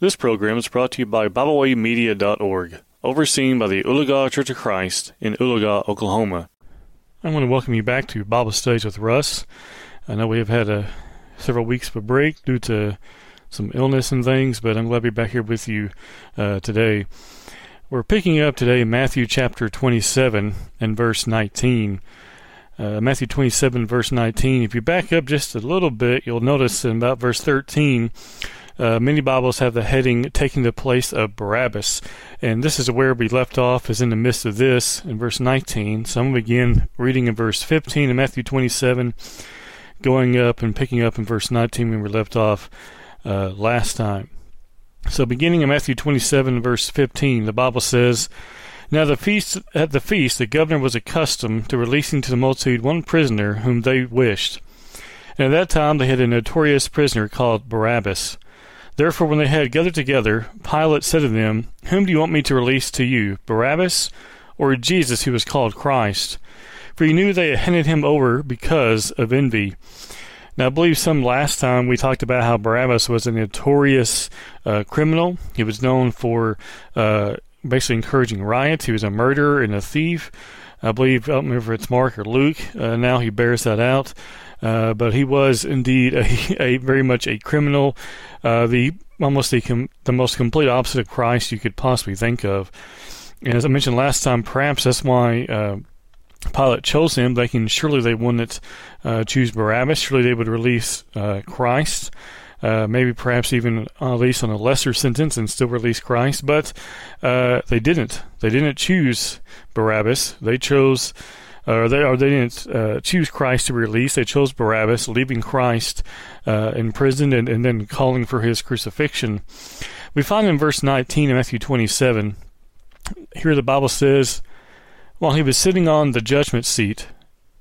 This program is brought to you by BibleWayMedia.org, overseen by the Uloga Church of Christ in Uloga, Oklahoma. I want to welcome you back to Bible Studies with Russ. I know we have had several weeks of a break due to some illness and things, but I'm glad to be back here with you today. We're picking up today in Matthew chapter 27 and verse 19. Matthew 27 verse 19. If you back up just a little bit, you'll notice in about verse 13, many Bibles have the heading, Taking the Place of Barabbas. And this is where we left off, is in the midst of this, in verse 19. So I'm going to begin reading in verse 15 in Matthew 27, going up and picking up in verse 19 when we left off last time. So beginning in Matthew 27, verse 15, the Bible says, Now at the feast the governor was accustomed to releasing to the multitude one prisoner whom they wished. And at that time they had a notorious prisoner called Barabbas. Therefore, when they had gathered together, Pilate said to them, Whom do you want me to release to you, Barabbas, or Jesus who was called Christ? For he knew they had handed him over because of envy. Now, I believe last time we talked about how Barabbas was a notorious criminal. He was known for basically encouraging riots. He was a murderer and a thief. I believe, I don't remember if it's Mark or Luke. Now he bears that out. But he was indeed a very much a criminal, the most complete opposite of Christ you could possibly think of. And as I mentioned last time, perhaps that's why Pilate chose him, thinking surely they wouldn't choose Barabbas. Surely they would release Christ. Maybe perhaps even release on a lesser sentence and still release Christ. But they didn't. They didn't choose Barabbas. They chose They didn't choose Christ to be released. They chose Barabbas, leaving Christ in prison and then calling for his crucifixion. We find in verse 19 of Matthew 27, here the Bible says, While he was sitting on the judgment seat,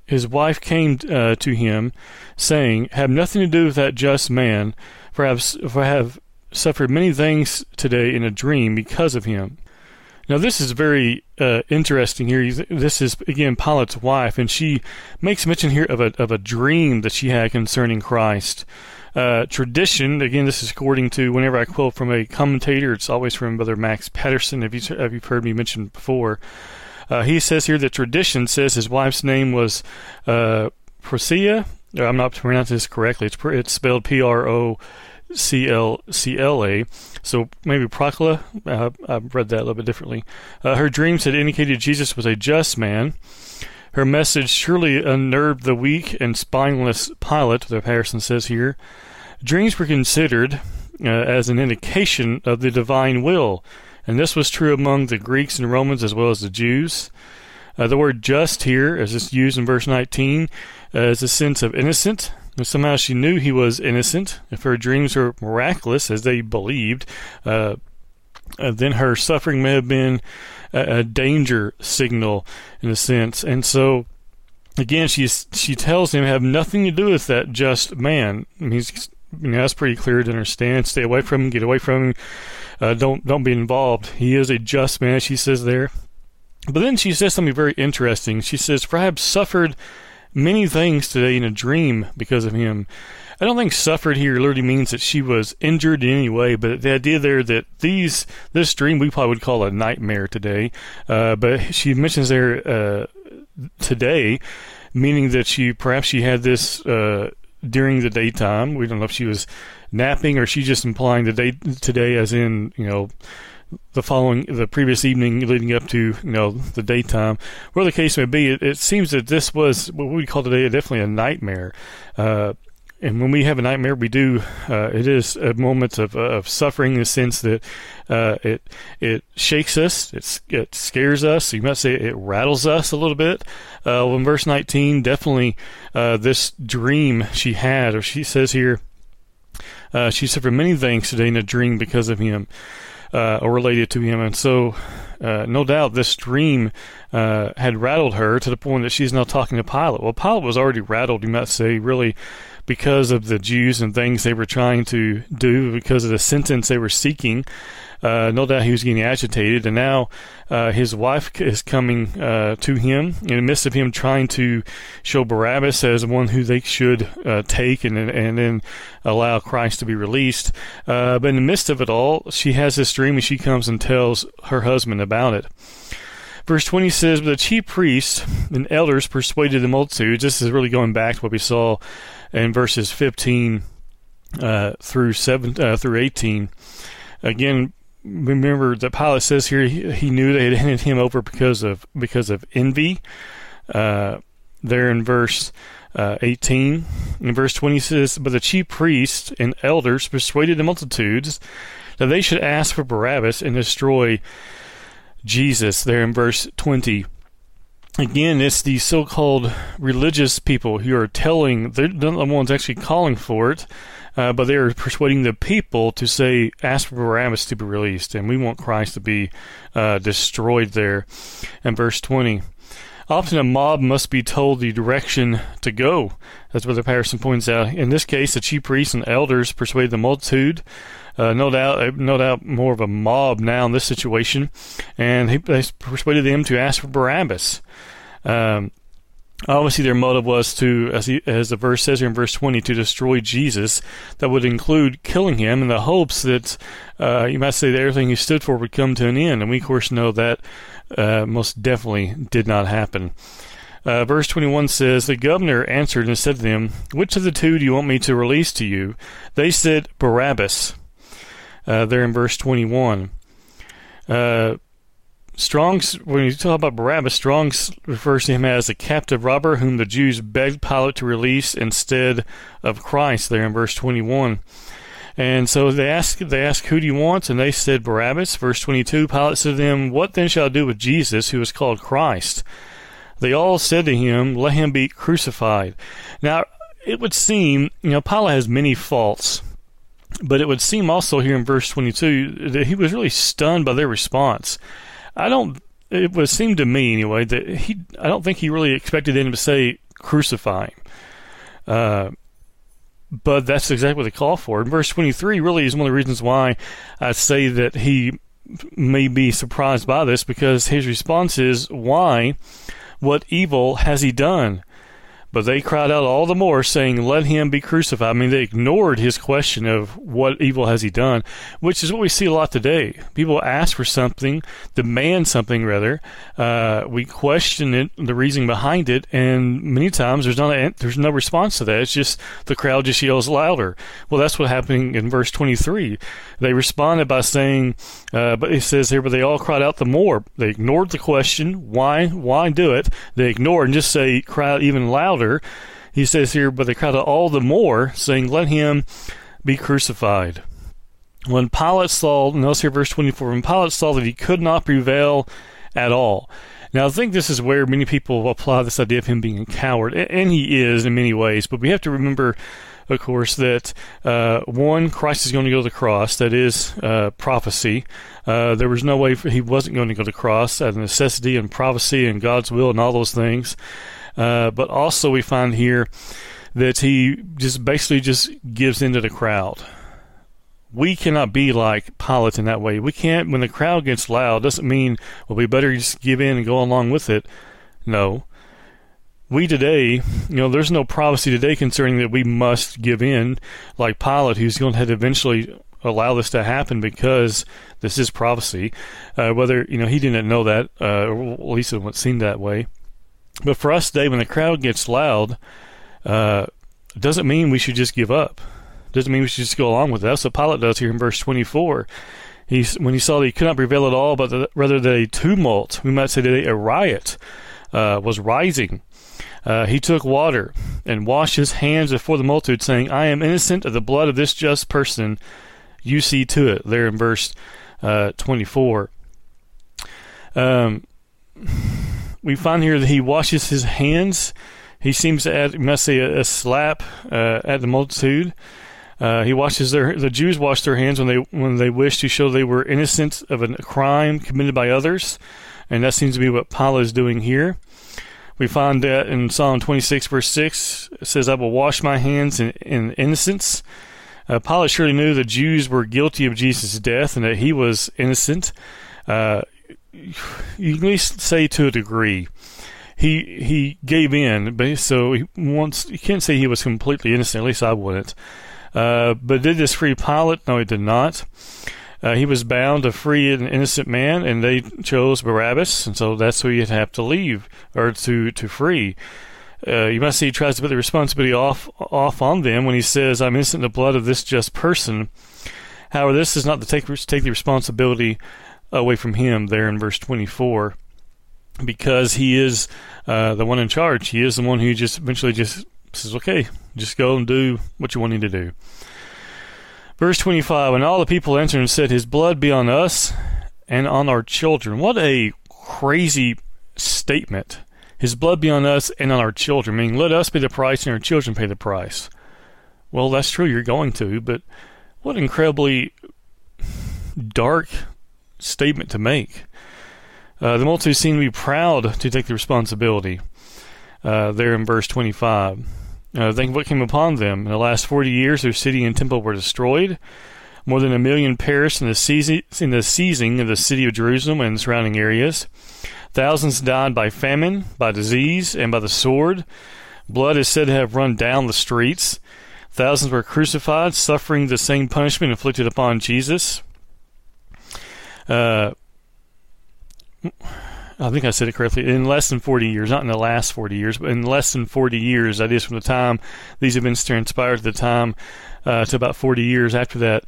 his wife came to him, saying, Have nothing to do with that just man, for I have suffered many things today in a dream because of him. Now, this is very interesting here. This is, again, Pilate's wife, and she makes mention here of a dream that she had concerning Christ. Tradition, again, this is according to, whenever I quote from a commentator, it's always from Brother Max Patterson, if you've heard me mention before. He says here that tradition says his wife's name was Procia. I'm not pronouncing this correctly. It's spelled Procla, so maybe Procla. I've read that a little bit differently. Her dreams had indicated Jesus was a just man. Her message surely unnerved the weak and spineless Pilate, the Harrison says here. Dreams were considered as an indication of the divine will, and this was true among the Greeks and Romans as well as the Jews. The word just here, as it's used in verse 19, is a sense of innocent. And somehow she knew he was innocent. If her dreams were miraculous, as they believed, then her suffering may have been a danger signal, in a sense. And so, again, she tells him, have nothing to do with that just man. I mean, that's pretty clear to understand. Stay away from him. Get away from him. Don't be involved. He is a just man, she says there. But then she says something very interesting. She says, For I have suffered many things today in a dream because of him. I don't think suffered here literally means that she was injured in any way, but the idea there that this dream we probably would call a nightmare today, but she mentions there today, meaning that perhaps she had this during the daytime. We don't know if she was napping or she's just implying the day today as in, the previous evening leading up to, the daytime. Whatever the case may be, it seems that this was what we call today definitely a nightmare. And when we have a nightmare, we do, it is a moment of suffering in the sense that it shakes us, it scares us, you might say it rattles us a little bit. In verse 19, definitely this dream she had, or she says here, she suffered many things today in a dream because of him. Or related to him, and so no doubt this dream had rattled her to the point that she's now talking to Pilate. Well, Pilate was already rattled, you might say, really because of the Jews and things they were trying to do, because of the sentence they were seeking. No doubt he was getting agitated, and now his wife is coming to him in the midst of him trying to show Barabbas as one who they should take and then allow Christ to be released. But in the midst of it all, she has this dream, and she comes and tells her husband about it. Verse 20 says, "But the chief priests and elders persuaded the multitudes." This is really going back to what we saw in verses 15 through 18. Again, remember that Pilate says here he knew they had handed him over because of envy. There in verse 18, in verse 20 says, "But the chief priests and elders persuaded the multitudes that they should ask for Barabbas and destroy Jesus." There in verse 20. Again, it's the so-called religious people who are telling, they're the ones actually calling for it, but they are persuading the people to say, ask for Barabbas to be released, and we want Christ to be destroyed there. And verse 20. Often a mob must be told the direction to go. That's what Brother Patterson points out. In this case, the chief priests and elders persuaded the multitude. No doubt more of a mob now in this situation. And they persuaded them to ask for Barabbas. Obviously their motive was to, as the verse says here in verse 20, to destroy Jesus. That would include killing him in the hopes that, you might say, that everything he stood for would come to an end. And we, of course, know that most definitely did not happen. Verse 21 says, "The governor answered and said to them, 'Which of the two do you want me to release to you?' They said, 'Barabbas.'" There in verse 21. Strong's, when you talk about Barabbas, Strong's refers to him as a captive robber whom the Jews begged Pilate to release instead of Christ, there in verse 21. And so they ask, "Who do you want?" And they said, "Barabbas." Verse 22, Pilate said to them, "What then shall I do with Jesus, who is called Christ?" They all said to him, "Let him be crucified." Now, it would seem, Pilate has many faults, but it would seem also here in verse 22 that he was really stunned by their response. It would seem to me anyway that I don't think he really expected them to say crucify him. But that's exactly what they call for. And verse 23 really is one of the reasons why I say that he may be surprised by this, because his response is, "Why? What evil has he done?" But they cried out all the more, saying, "Let him be crucified." I mean, they ignored his question of what evil has he done, which is what we see a lot today. People ask for something, demand something, rather. We question it, the reason behind it, and many times there's no response to that. It's just the crowd just yells louder. Well, that's what's happening in verse 23. They responded by saying, but it says here, "But they all cried out the more." They ignored the question, why do it? They ignored and just say, cry out even louder. He says here, "But they cried out all the more, saying, 'Let him be crucified.'" When Pilate saw, notice here verse 24, when Pilate saw that he could not prevail at all. Now, I think this is where many people apply this idea of him being a coward, and he is in many ways, but we have to remember, of course, that one, Christ is going to go to the cross. That is prophecy. There was no way he wasn't going to go to the cross out of necessity and prophecy and God's will and all those things. But also we find here that he just basically just gives into the crowd. We cannot be like Pilate in that way. We can't, when the crowd gets loud, doesn't mean, well, we better just give in and go along with it. No. We today, there's no prophecy today concerning that we must give in like Pilate, who's going to have to eventually allow this to happen because this is prophecy. Whether, he didn't know that, or at least it seemed that way. But for us today, when the crowd gets loud, doesn't mean we should just give up. Doesn't mean we should just go along with it. That's what Pilate does here in verse 24. When he saw that he could not prevail at all, but rather that a tumult, we might say today a riot, was rising, he took water and washed his hands before the multitude, saying, "I am innocent of the blood of this just person. You see to it." There in verse 24. We find here that he washes his hands. He seems to add, must say, a slap at the multitude. He washes the Jews wash their hands when they wish to show they were innocent of a crime committed by others, and that seems to be what Pilate is doing here. We find that in Psalm 26, verse 6, it says, I will wash my hands in innocence. Pilate surely knew the Jews were guilty of Jesus' death and that he was innocent. You can at least say to a degree. He gave in, so you can't say he was completely innocent, at least I wouldn't. But did this free Pilate? No, he did not. He was bound to free an innocent man, and they chose Barabbas, and so that's who you'd have to leave, or to free. You must see he tries to put the responsibility off on them when he says, I'm innocent of the blood of this just person. However, this is not to take the responsibility away from him there in verse 24, because he is the one in charge. He is the one who just eventually just says, okay, just go and do what you want him to do. Verse 25, and all the people answered and said, his blood be on us and on our children. What a crazy statement. His blood be on us and on our children, meaning let us pay the price and our children pay the price. Well, that's true, you're going to, but what incredibly dark statement to make. The multitude seem to be proud to take the responsibility there in verse 25. Think what came upon them. In the last 40 years, their city and temple were destroyed. More than 1 million perished in the seizing of the city of Jerusalem and surrounding areas. Thousands died by famine, by disease, and by the sword. Blood is said to have run down the streets. Thousands were crucified, suffering the same punishment inflicted upon Jesus. I think I said it correctly, in less than 40 years, not in the last 40 years, but in less than 40 years, that is from the time these events transpired to the time, to about 40 years after that,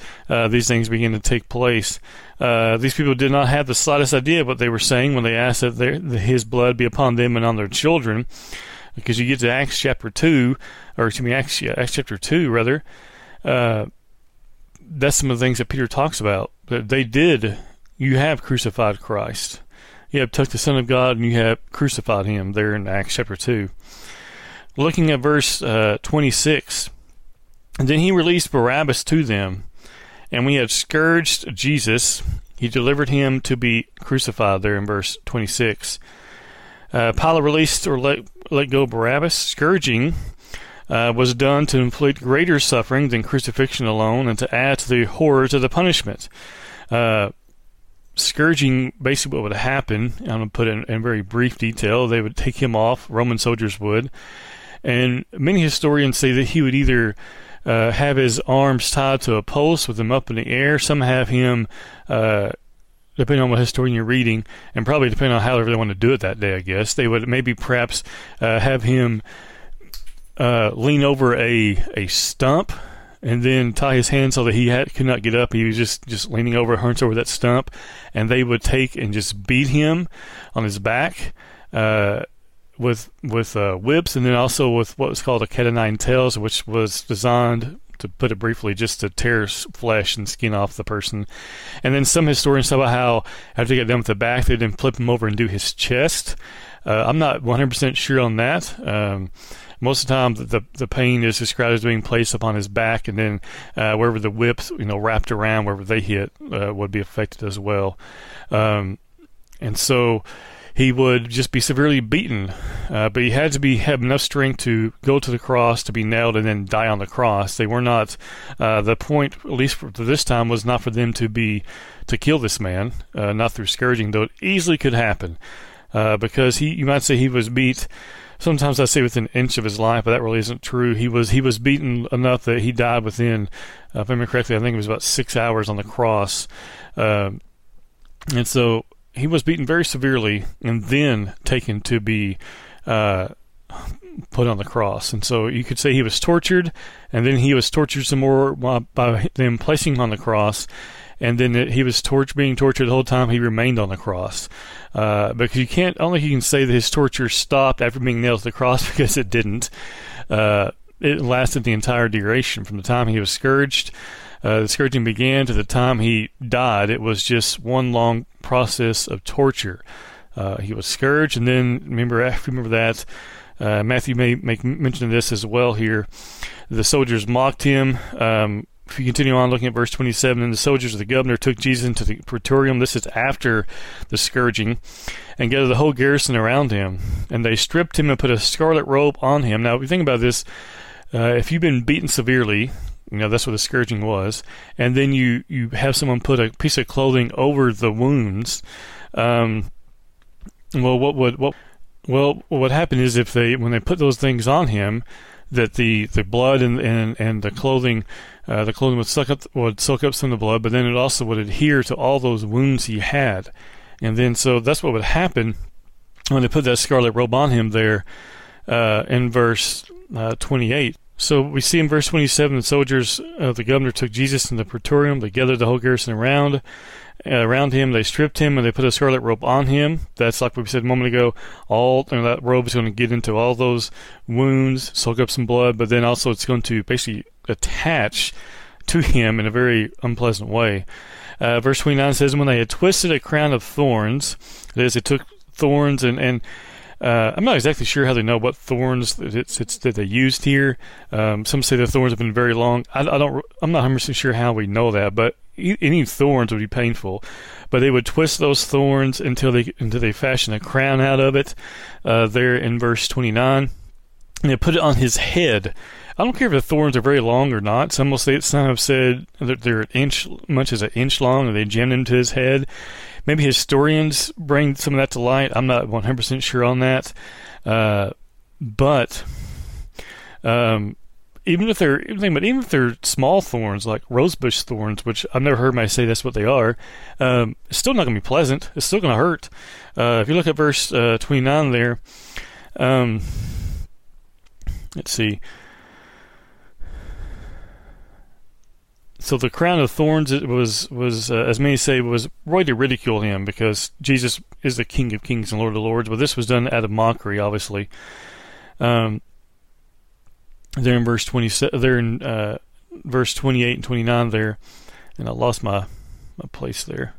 these things began to take place. These people did not have the slightest idea what they were saying when they asked that his blood be upon them and on their children, because you get to Acts chapter 2, that's some of the things that Peter talks about, that you have crucified Christ. You have took the Son of God and you have crucified him there in Acts chapter 2. Looking at verse 26, and then he released Barabbas to them, and when he had scourged Jesus, he delivered him to be crucified there in verse 26. Pilate released or let go Barabbas. Scourging was done to inflict greater suffering than crucifixion alone and to add to the horrors of the punishment. Scourging, basically what would happen, I'm going to put it in very brief detail, they would take him off, Roman soldiers would, and many historians say that he would either have his arms tied to a post with him up in the air, some have him, depending on what historian you're reading, and probably depending on however they want to do it that day, I guess, they would maybe perhaps have him lean over a stump, and then tie his hand so that he could not get up. He was just leaning over, hunts over that stump, and they would take and just beat him on his back with whips, and then also with what was called a cat o' nine tails, which was designed, to put it briefly, just to tear flesh and skin off the person. And then some historians talk about how after they got done with the back, they then flip him over and do his chest. I'm not 100% sure on that. Most of the time, the pain is described as being placed upon his back, and then wherever the whips, wrapped around, wherever they hit, would be affected as well. And so he would just be severely beaten, but he had to have enough strength to go to the cross, to be nailed, and then die on the cross. They were not, the point, at least for this time, was not for them to kill this man, not through scourging, though it easily could happen. Because you might say he was beat. Sometimes I say within an inch of his life, but that really isn't true. He was beaten enough that he died within, if I remember correctly, I think it was about 6 hours on the cross. And so he was beaten very severely and then taken to be put on the cross. And so you could say he was tortured, and then he was tortured some more by them placing him on the cross. And then he was being tortured the whole time he remained on the cross. Because I don't think you can say that his torture stopped after being nailed to the cross, because it didn't. It lasted the entire duration from the time he was scourged. The scourging began to the time he died. It was just one long process of torture. He was scourged, and then, remember that, Matthew may make mention of this as well here. The soldiers mocked him, If you continue on looking at verse 27, and the soldiers of the governor took Jesus into the praetorium, this is after the scourging, and gathered the whole garrison around him. And they stripped him and put a scarlet robe on him. Now, if you think about this, if you've been beaten severely, you know, that's what the scourging was, and then you have someone put a piece of clothing over the wounds, what happened is if when they put those things on him, that the blood and the clothing, would soak up some of the blood, but then it also would adhere to all those wounds he had. And then, so that's what would happen when they put that scarlet robe on him there in verse 28. So we see in verse 27, the soldiers of the governor took Jesus in the praetorium. They gathered the whole garrison around him. They stripped him, and they put a scarlet robe on him. That's like we said a moment ago. That robe is going to get into all those wounds, soak up some blood, but then also it's going to basically attach to him in a very unpleasant way. Verse 29 says, when they had twisted a crown of thorns, that is, they took thorns and I'm not exactly sure how they know what thorns that they used here. Some say the thorns have been very long. I'm not 100% sure how we know that, but any thorns would be painful. But they would twist those thorns until they fashioned a crown out of it. There in verse 29, and they put it on his head. I don't care if the thorns are very long or not. Some have said that they're much as an inch long, and they jammed into his head. Maybe historians bring some of that to light. I'm not 100% sure on that. But even if they're small thorns, like rosebush thorns, which I've never heard anybody say that's what they are, it's still not going to be pleasant. It's still going to hurt. If you look at verse 29 there, let's see. So the crown of thorns was as many say, was right to ridicule him, because Jesus is the King of Kings and Lord of Lords. But this was done out of mockery, obviously. There in verse 27, there in verse 28 and 29 there, and I lost my place there.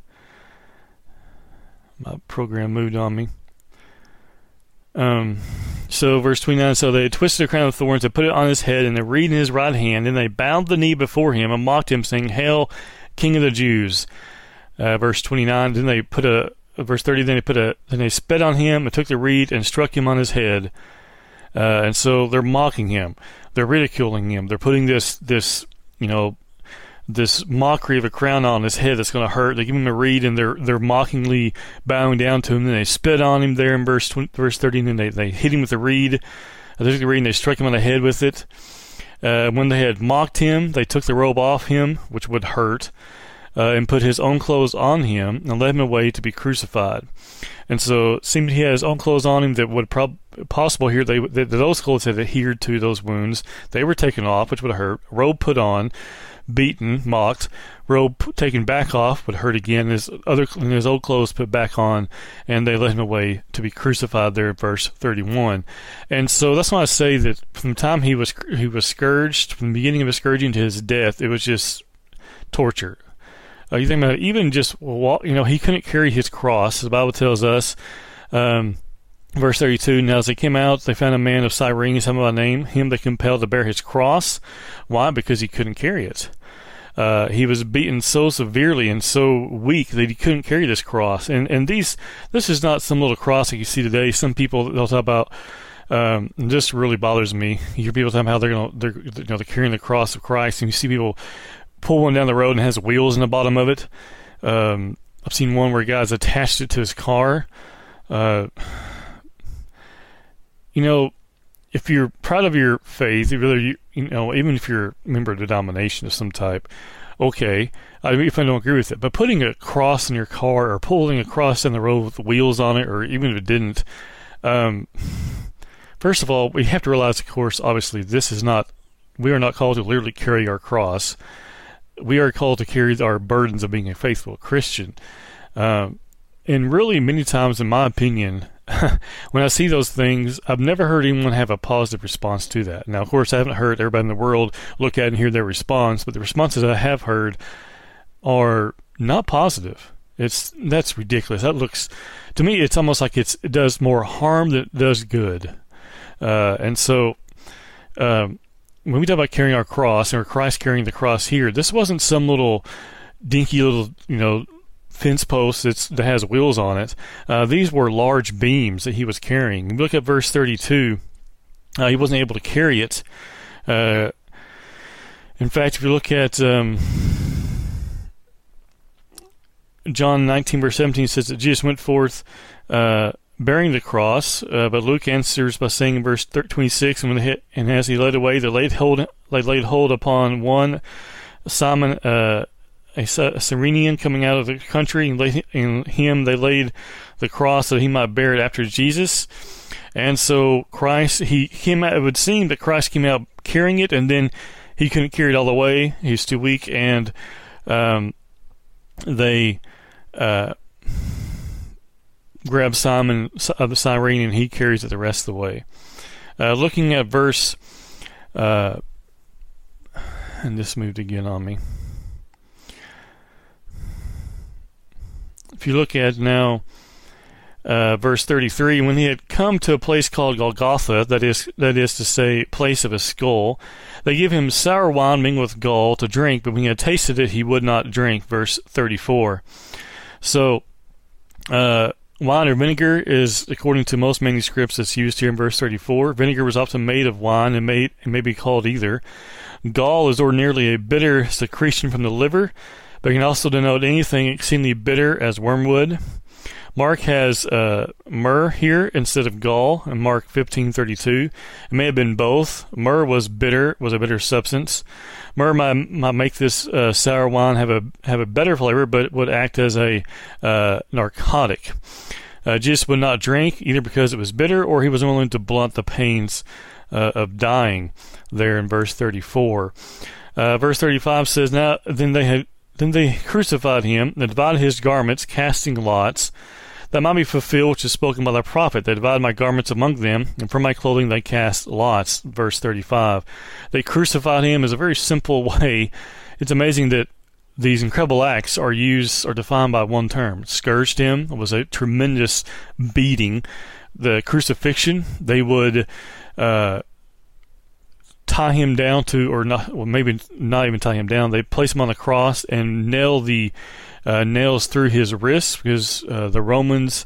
My program moved on me. So verse 29, so they twisted a crown of thorns, they put it on his head, and they reed in his right hand, and they bowed the knee before him and mocked him, saying, "Hail, King of the Jews." Verse 29, then they put verse 30, then they spit on him and took the reed and struck him on his head. And so they're mocking him, they're ridiculing him, they're putting this mockery of a crown on his head that's going to hurt. They give him a reed, and they're mockingly bowing down to him. Then they spit on him there in verse 13, and they hit him with the reed. They took the reed and they struck him on the head with it. When they had mocked him, they took the robe off him, which would hurt, and put his own clothes on him and led him away to be crucified. And so it seemed he had his own clothes on him that would possible here. Those clothes had adhered to those wounds. They were taken off, which would hurt. Robe put on, beaten, mocked, robe taken back off, would hurt again, his old clothes put back on, and they led him away to be crucified there, verse 31. And so that's why I say that from the time he was scourged, from the beginning of his scourging to his death, it was just torture. You think about it, even just walk, he couldn't carry his cross. The Bible tells us, verse 32, now as they came out, they found a man of Cyrene, some by name. Him they compelled to bear his cross. Why? Because he couldn't carry it. He was beaten so severely and so weak that he couldn't carry this cross. And this is not some little cross that you see today. Some people, they'll talk about, this really bothers me. You hear people talk about how they're carrying the cross of Christ, and you see people pull one down the road and has wheels in the bottom of it. I've seen one where a guy's attached it to his car. If you're proud of your faith, even if you're a member of a denomination of some type, okay, if I don't agree with it, but putting a cross in your car or pulling a cross down the road with the wheels on it, or even if it didn't, first of all, we have to realize, of course, obviously, we are not called to literally carry our cross. We are called to carry our burdens of being a faithful Christian. And really, many times, in my opinion, when I see those things, I've never heard anyone have a positive response to that. Now, of course, I haven't heard everybody in the world look at and hear their response, but the responses I have heard are not positive. That's ridiculous. That looks, to me, it's almost like it does more harm than it does good. And so when we talk about carrying our cross, or Christ carrying the cross here, this wasn't some little dinky little, fence post that has wheels on it. These were large beams that he was carrying. If you look at verse 32, he wasn't able to carry it. In fact, if you look at John 19, verse 17, says that Jesus went forth bearing the cross, but Luke answers by saying in verse 26, and as he led away, they laid hold upon one Simon, a Cyrenian, coming out of the country, and him they laid the cross so he might bear it after Jesus. And so Christ, he came out. It would seem that Christ came out carrying it, and then he couldn't carry it all the way. He was too weak, and they grabbed Simon of the Cyrene, and he carries it the rest of the way. Looking at verse, and this moved again on me. If you look at now verse 33, when he had come to a place called Golgotha, that is to say, place of a skull, they gave him sour wine mingled with gall to drink, but when he had tasted it, he would not drink. Verse 34. So wine or vinegar is, according to most manuscripts, that's used here in verse 34. Vinegar was often made of wine and may be called either. Gall is ordinarily a bitter secretion from the liver, but can also denote anything exceedingly bitter as wormwood. Mark has myrrh here instead of gall in Mark 15:32. It may have been both. Myrrh was a bitter substance. Myrrh might make this sour wine have a better flavor, but it would act as a narcotic. Jesus would not drink either because it was bitter, or he was willing to blunt the pains of dying. There in verse 34, verse 35 says, "Now then they crucified him, and divided his garments, casting lots, that might be fulfilled which is spoken by the prophet. They divided my garments among them, and for my clothing they cast lots." Verse 35. They crucified him is a very simple way. It's amazing that these incredible acts are defined by one term. Scourged him was a tremendous beating. The crucifixion, they would tie him down to, or not, well, maybe not even tie him down. They place him on the cross and nail the nails through his wrists, because the Romans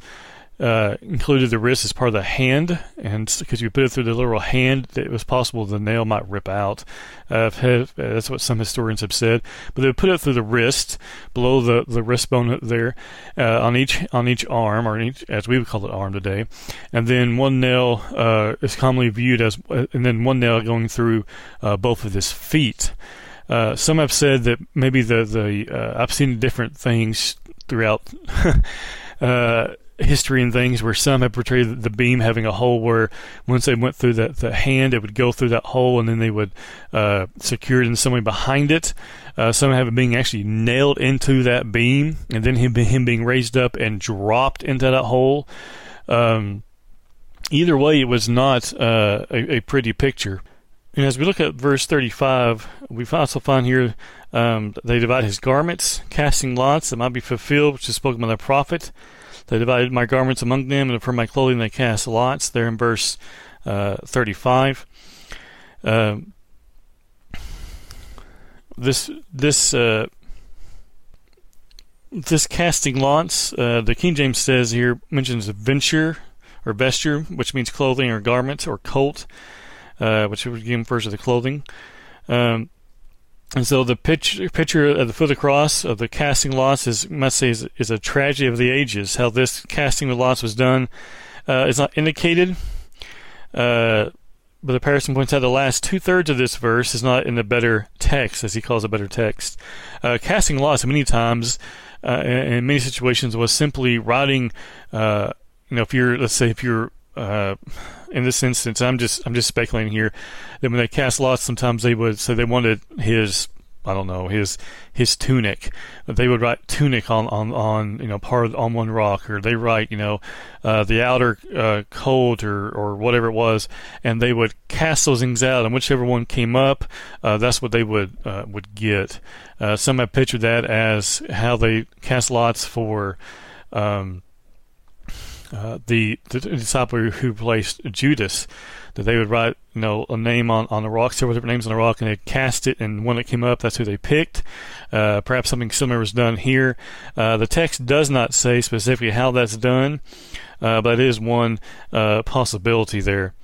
included the wrist as part of the hand, and because you put it through the literal hand, it was possible the nail might rip out. That's what some historians have said. But they would put it through the wrist, below the wrist bone there, on each arm, or each, as we would call it, arm today. And then one nail is commonly viewed as, and then one nail going through both of his feet. Some have said that maybe the I've seen different things throughout history and things, where some have portrayed the beam having a hole where once they went through the hand, it would go through that hole, and then they would secure it in some way behind it. Some have it being actually nailed into that beam, and then him being raised up and dropped into that hole. Either way, it was not a pretty picture. And as we look at verse 35, we also find here, they divide his garments, casting lots that might be fulfilled, which is spoken by the prophet. They divided my garments among them, and for my clothing they cast lots. There in verse 35. This casting lots, the King James says here, mentions venture or vesture, which means clothing or garments or coat, which again refers to the clothing. And so the picture at the foot of the cross of the casting lots is a tragedy of the ages. How this casting of lots was done is not indicated, but the Patterson points out the last 2/3 of this verse is not in the better text, as he calls a better text. Casting lots many times, in many situations, was simply writing. If you're in this instance, I'm just speculating here, that when they cast lots, sometimes they would say they wanted his tunic. They would write tunic on part of, on one rock, or they write the outer coat or whatever it was, and they would cast those things out, and whichever one came up, that's what they would get. Some have pictured that as how they cast lots for the disciple who replaced Judas, that they would write, you know, a name on the rock, several different names on the rock, and they'd cast it, and when it came up, that's who they picked. Perhaps something similar was done here. The text does not say specifically how that's done, but it is one possibility there.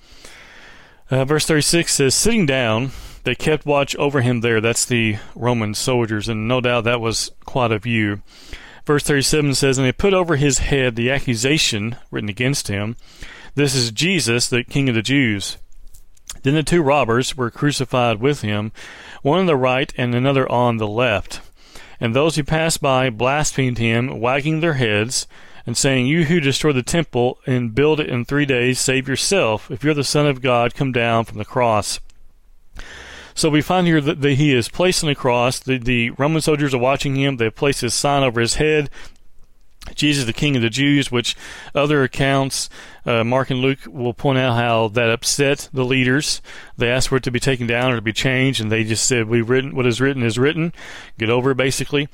Verse 36 says, sitting down, they kept watch over him there. That's the Roman soldiers, and no doubt that was quite a view. Verse 37 says, and they put over his head the accusation written against him. This is Jesus, the King of the Jews. Then the two robbers were crucified with him, one on the right and another on the left. And those who passed by blasphemed him, wagging their heads, and saying, you who destroyed the temple and build it in 3 days, save yourself. If you're the Son of God, come down from the cross. So we find here that he is placed on the cross. The Roman soldiers are watching him. They place his sign over his head, Jesus the King of the Jews, which other accounts, Mark and Luke, will point out how that upset the leaders. They asked for it to be taken down or to be changed, and they just said, "We've written what is written. Get over it," basically.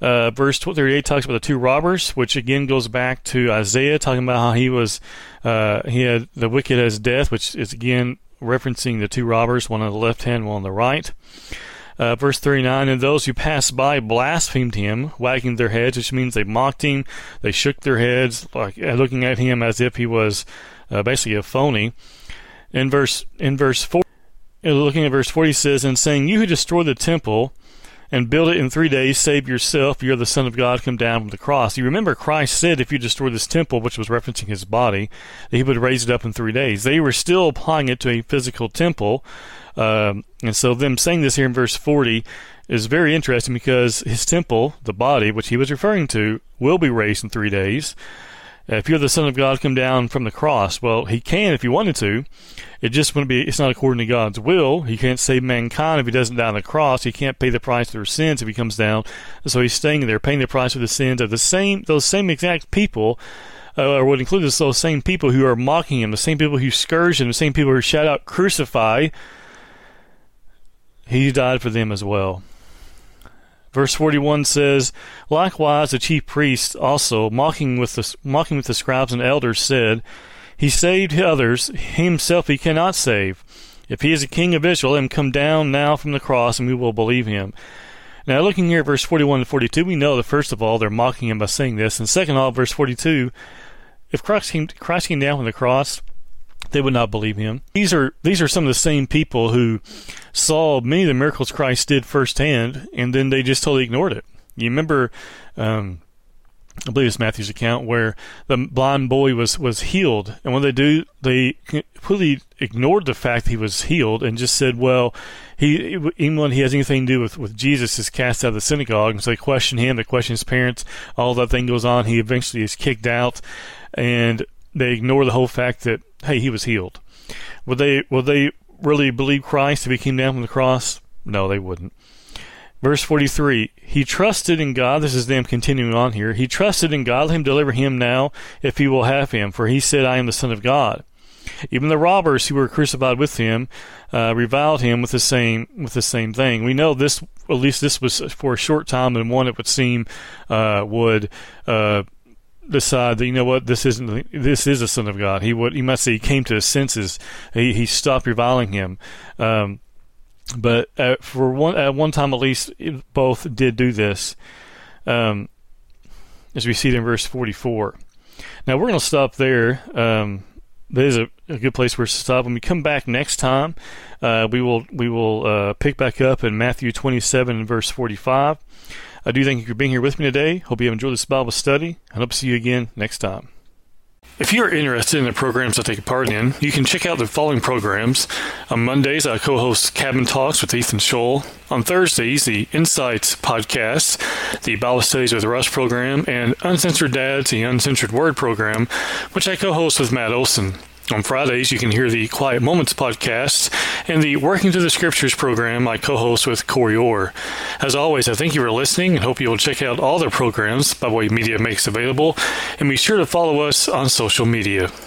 Verse 38 talks about the two robbers, which again goes back to Isaiah, talking about how he was he had the wicked as death, which is again referencing the two robbers, one on the left hand, one on the right. Verse 39, and those who passed by blasphemed him, wagging their heads, which means they mocked him. They shook their heads, like looking at him as if he was basically a phony. In verse 4, looking at verse 40, says, and saying, you who destroyed the temple and build it in 3 days, save yourself. You're the Son of God, come down from the cross. You remember Christ said, if you destroy this temple, which was referencing his body, that he would raise it up in 3 days. They were still applying it to a physical temple. And so them saying this here in verse 40 is very interesting, because his temple, the body, which he was referring to, will be raised in 3 days. If you're the Son of God, come down from the cross. Well, he can if he wanted to. It just wouldn't be. It's not according to God's will. He can't save mankind if he doesn't die on the cross. He can't pay the price of their sins if he comes down. So he's staying there, paying the price of the sins of those same exact people, or would include those same people who are mocking him, the same people who scourge him, the same people who shout out, crucify. He died for them as well. Verse 41 says, likewise the chief priests also, mocking with the scribes and elders, said, he saved others, himself he cannot save. If he is a king of Israel, let him come down now from the cross, and we will believe him. Now, looking here at verse 41 and 42, we know that, first of all, they're mocking him by saying this. And second of all, verse 42, if Christ came down from the cross, they would not believe him. These are some of the same people who saw many of the miracles Christ did firsthand, and then they just totally ignored it. You remember, I believe it's Matthew's account, where the blind boy was healed, and when they do, they completely ignored the fact that he was healed and just said, well, anyone he has anything to do with Jesus is cast out of the synagogue. And so they question him, they question his parents, all that thing goes on. He eventually is kicked out, and they ignore the whole fact that, hey, he was healed. Would they really believe Christ if he came down from the cross? No, they wouldn't. Verse 43, he trusted in God. This is them continuing on here. He trusted in God. Let him deliver him now if he will have him, for he said, I am the Son of God. Even the robbers who were crucified with him reviled him with the same thing. We know this, at least this was for a short time, and one, it would seem, would decide that, you know what, this is the Son of God. He might say he came to his senses. He stopped reviling him. But at one time at least, both did do this, as we see it in verse 44. Now we're going to stop there. That is a good place for us to stop. When we come back next time, we will pick back up in Matthew 27 and verse 45. I do thank you for being here with me today. Hope you have enjoyed this Bible study, and hope to see you again next time. If you are interested in the programs I take part in, you can check out the following programs. On Mondays, I co-host Cabin Talks with Ethan Scholl. On Thursdays, the Insights Podcast, the Bible Studies with Russ program, and Uncensored Dads, the Uncensored Word program, which I co-host with Matt Olson. On Fridays, you can hear the Quiet Moments podcast and the Working Through the Scriptures program I co-host with Corey Orr. As always, I thank you for listening, and hope you will check out all the programs BibleWay Media makes available, and be sure to follow us on social media.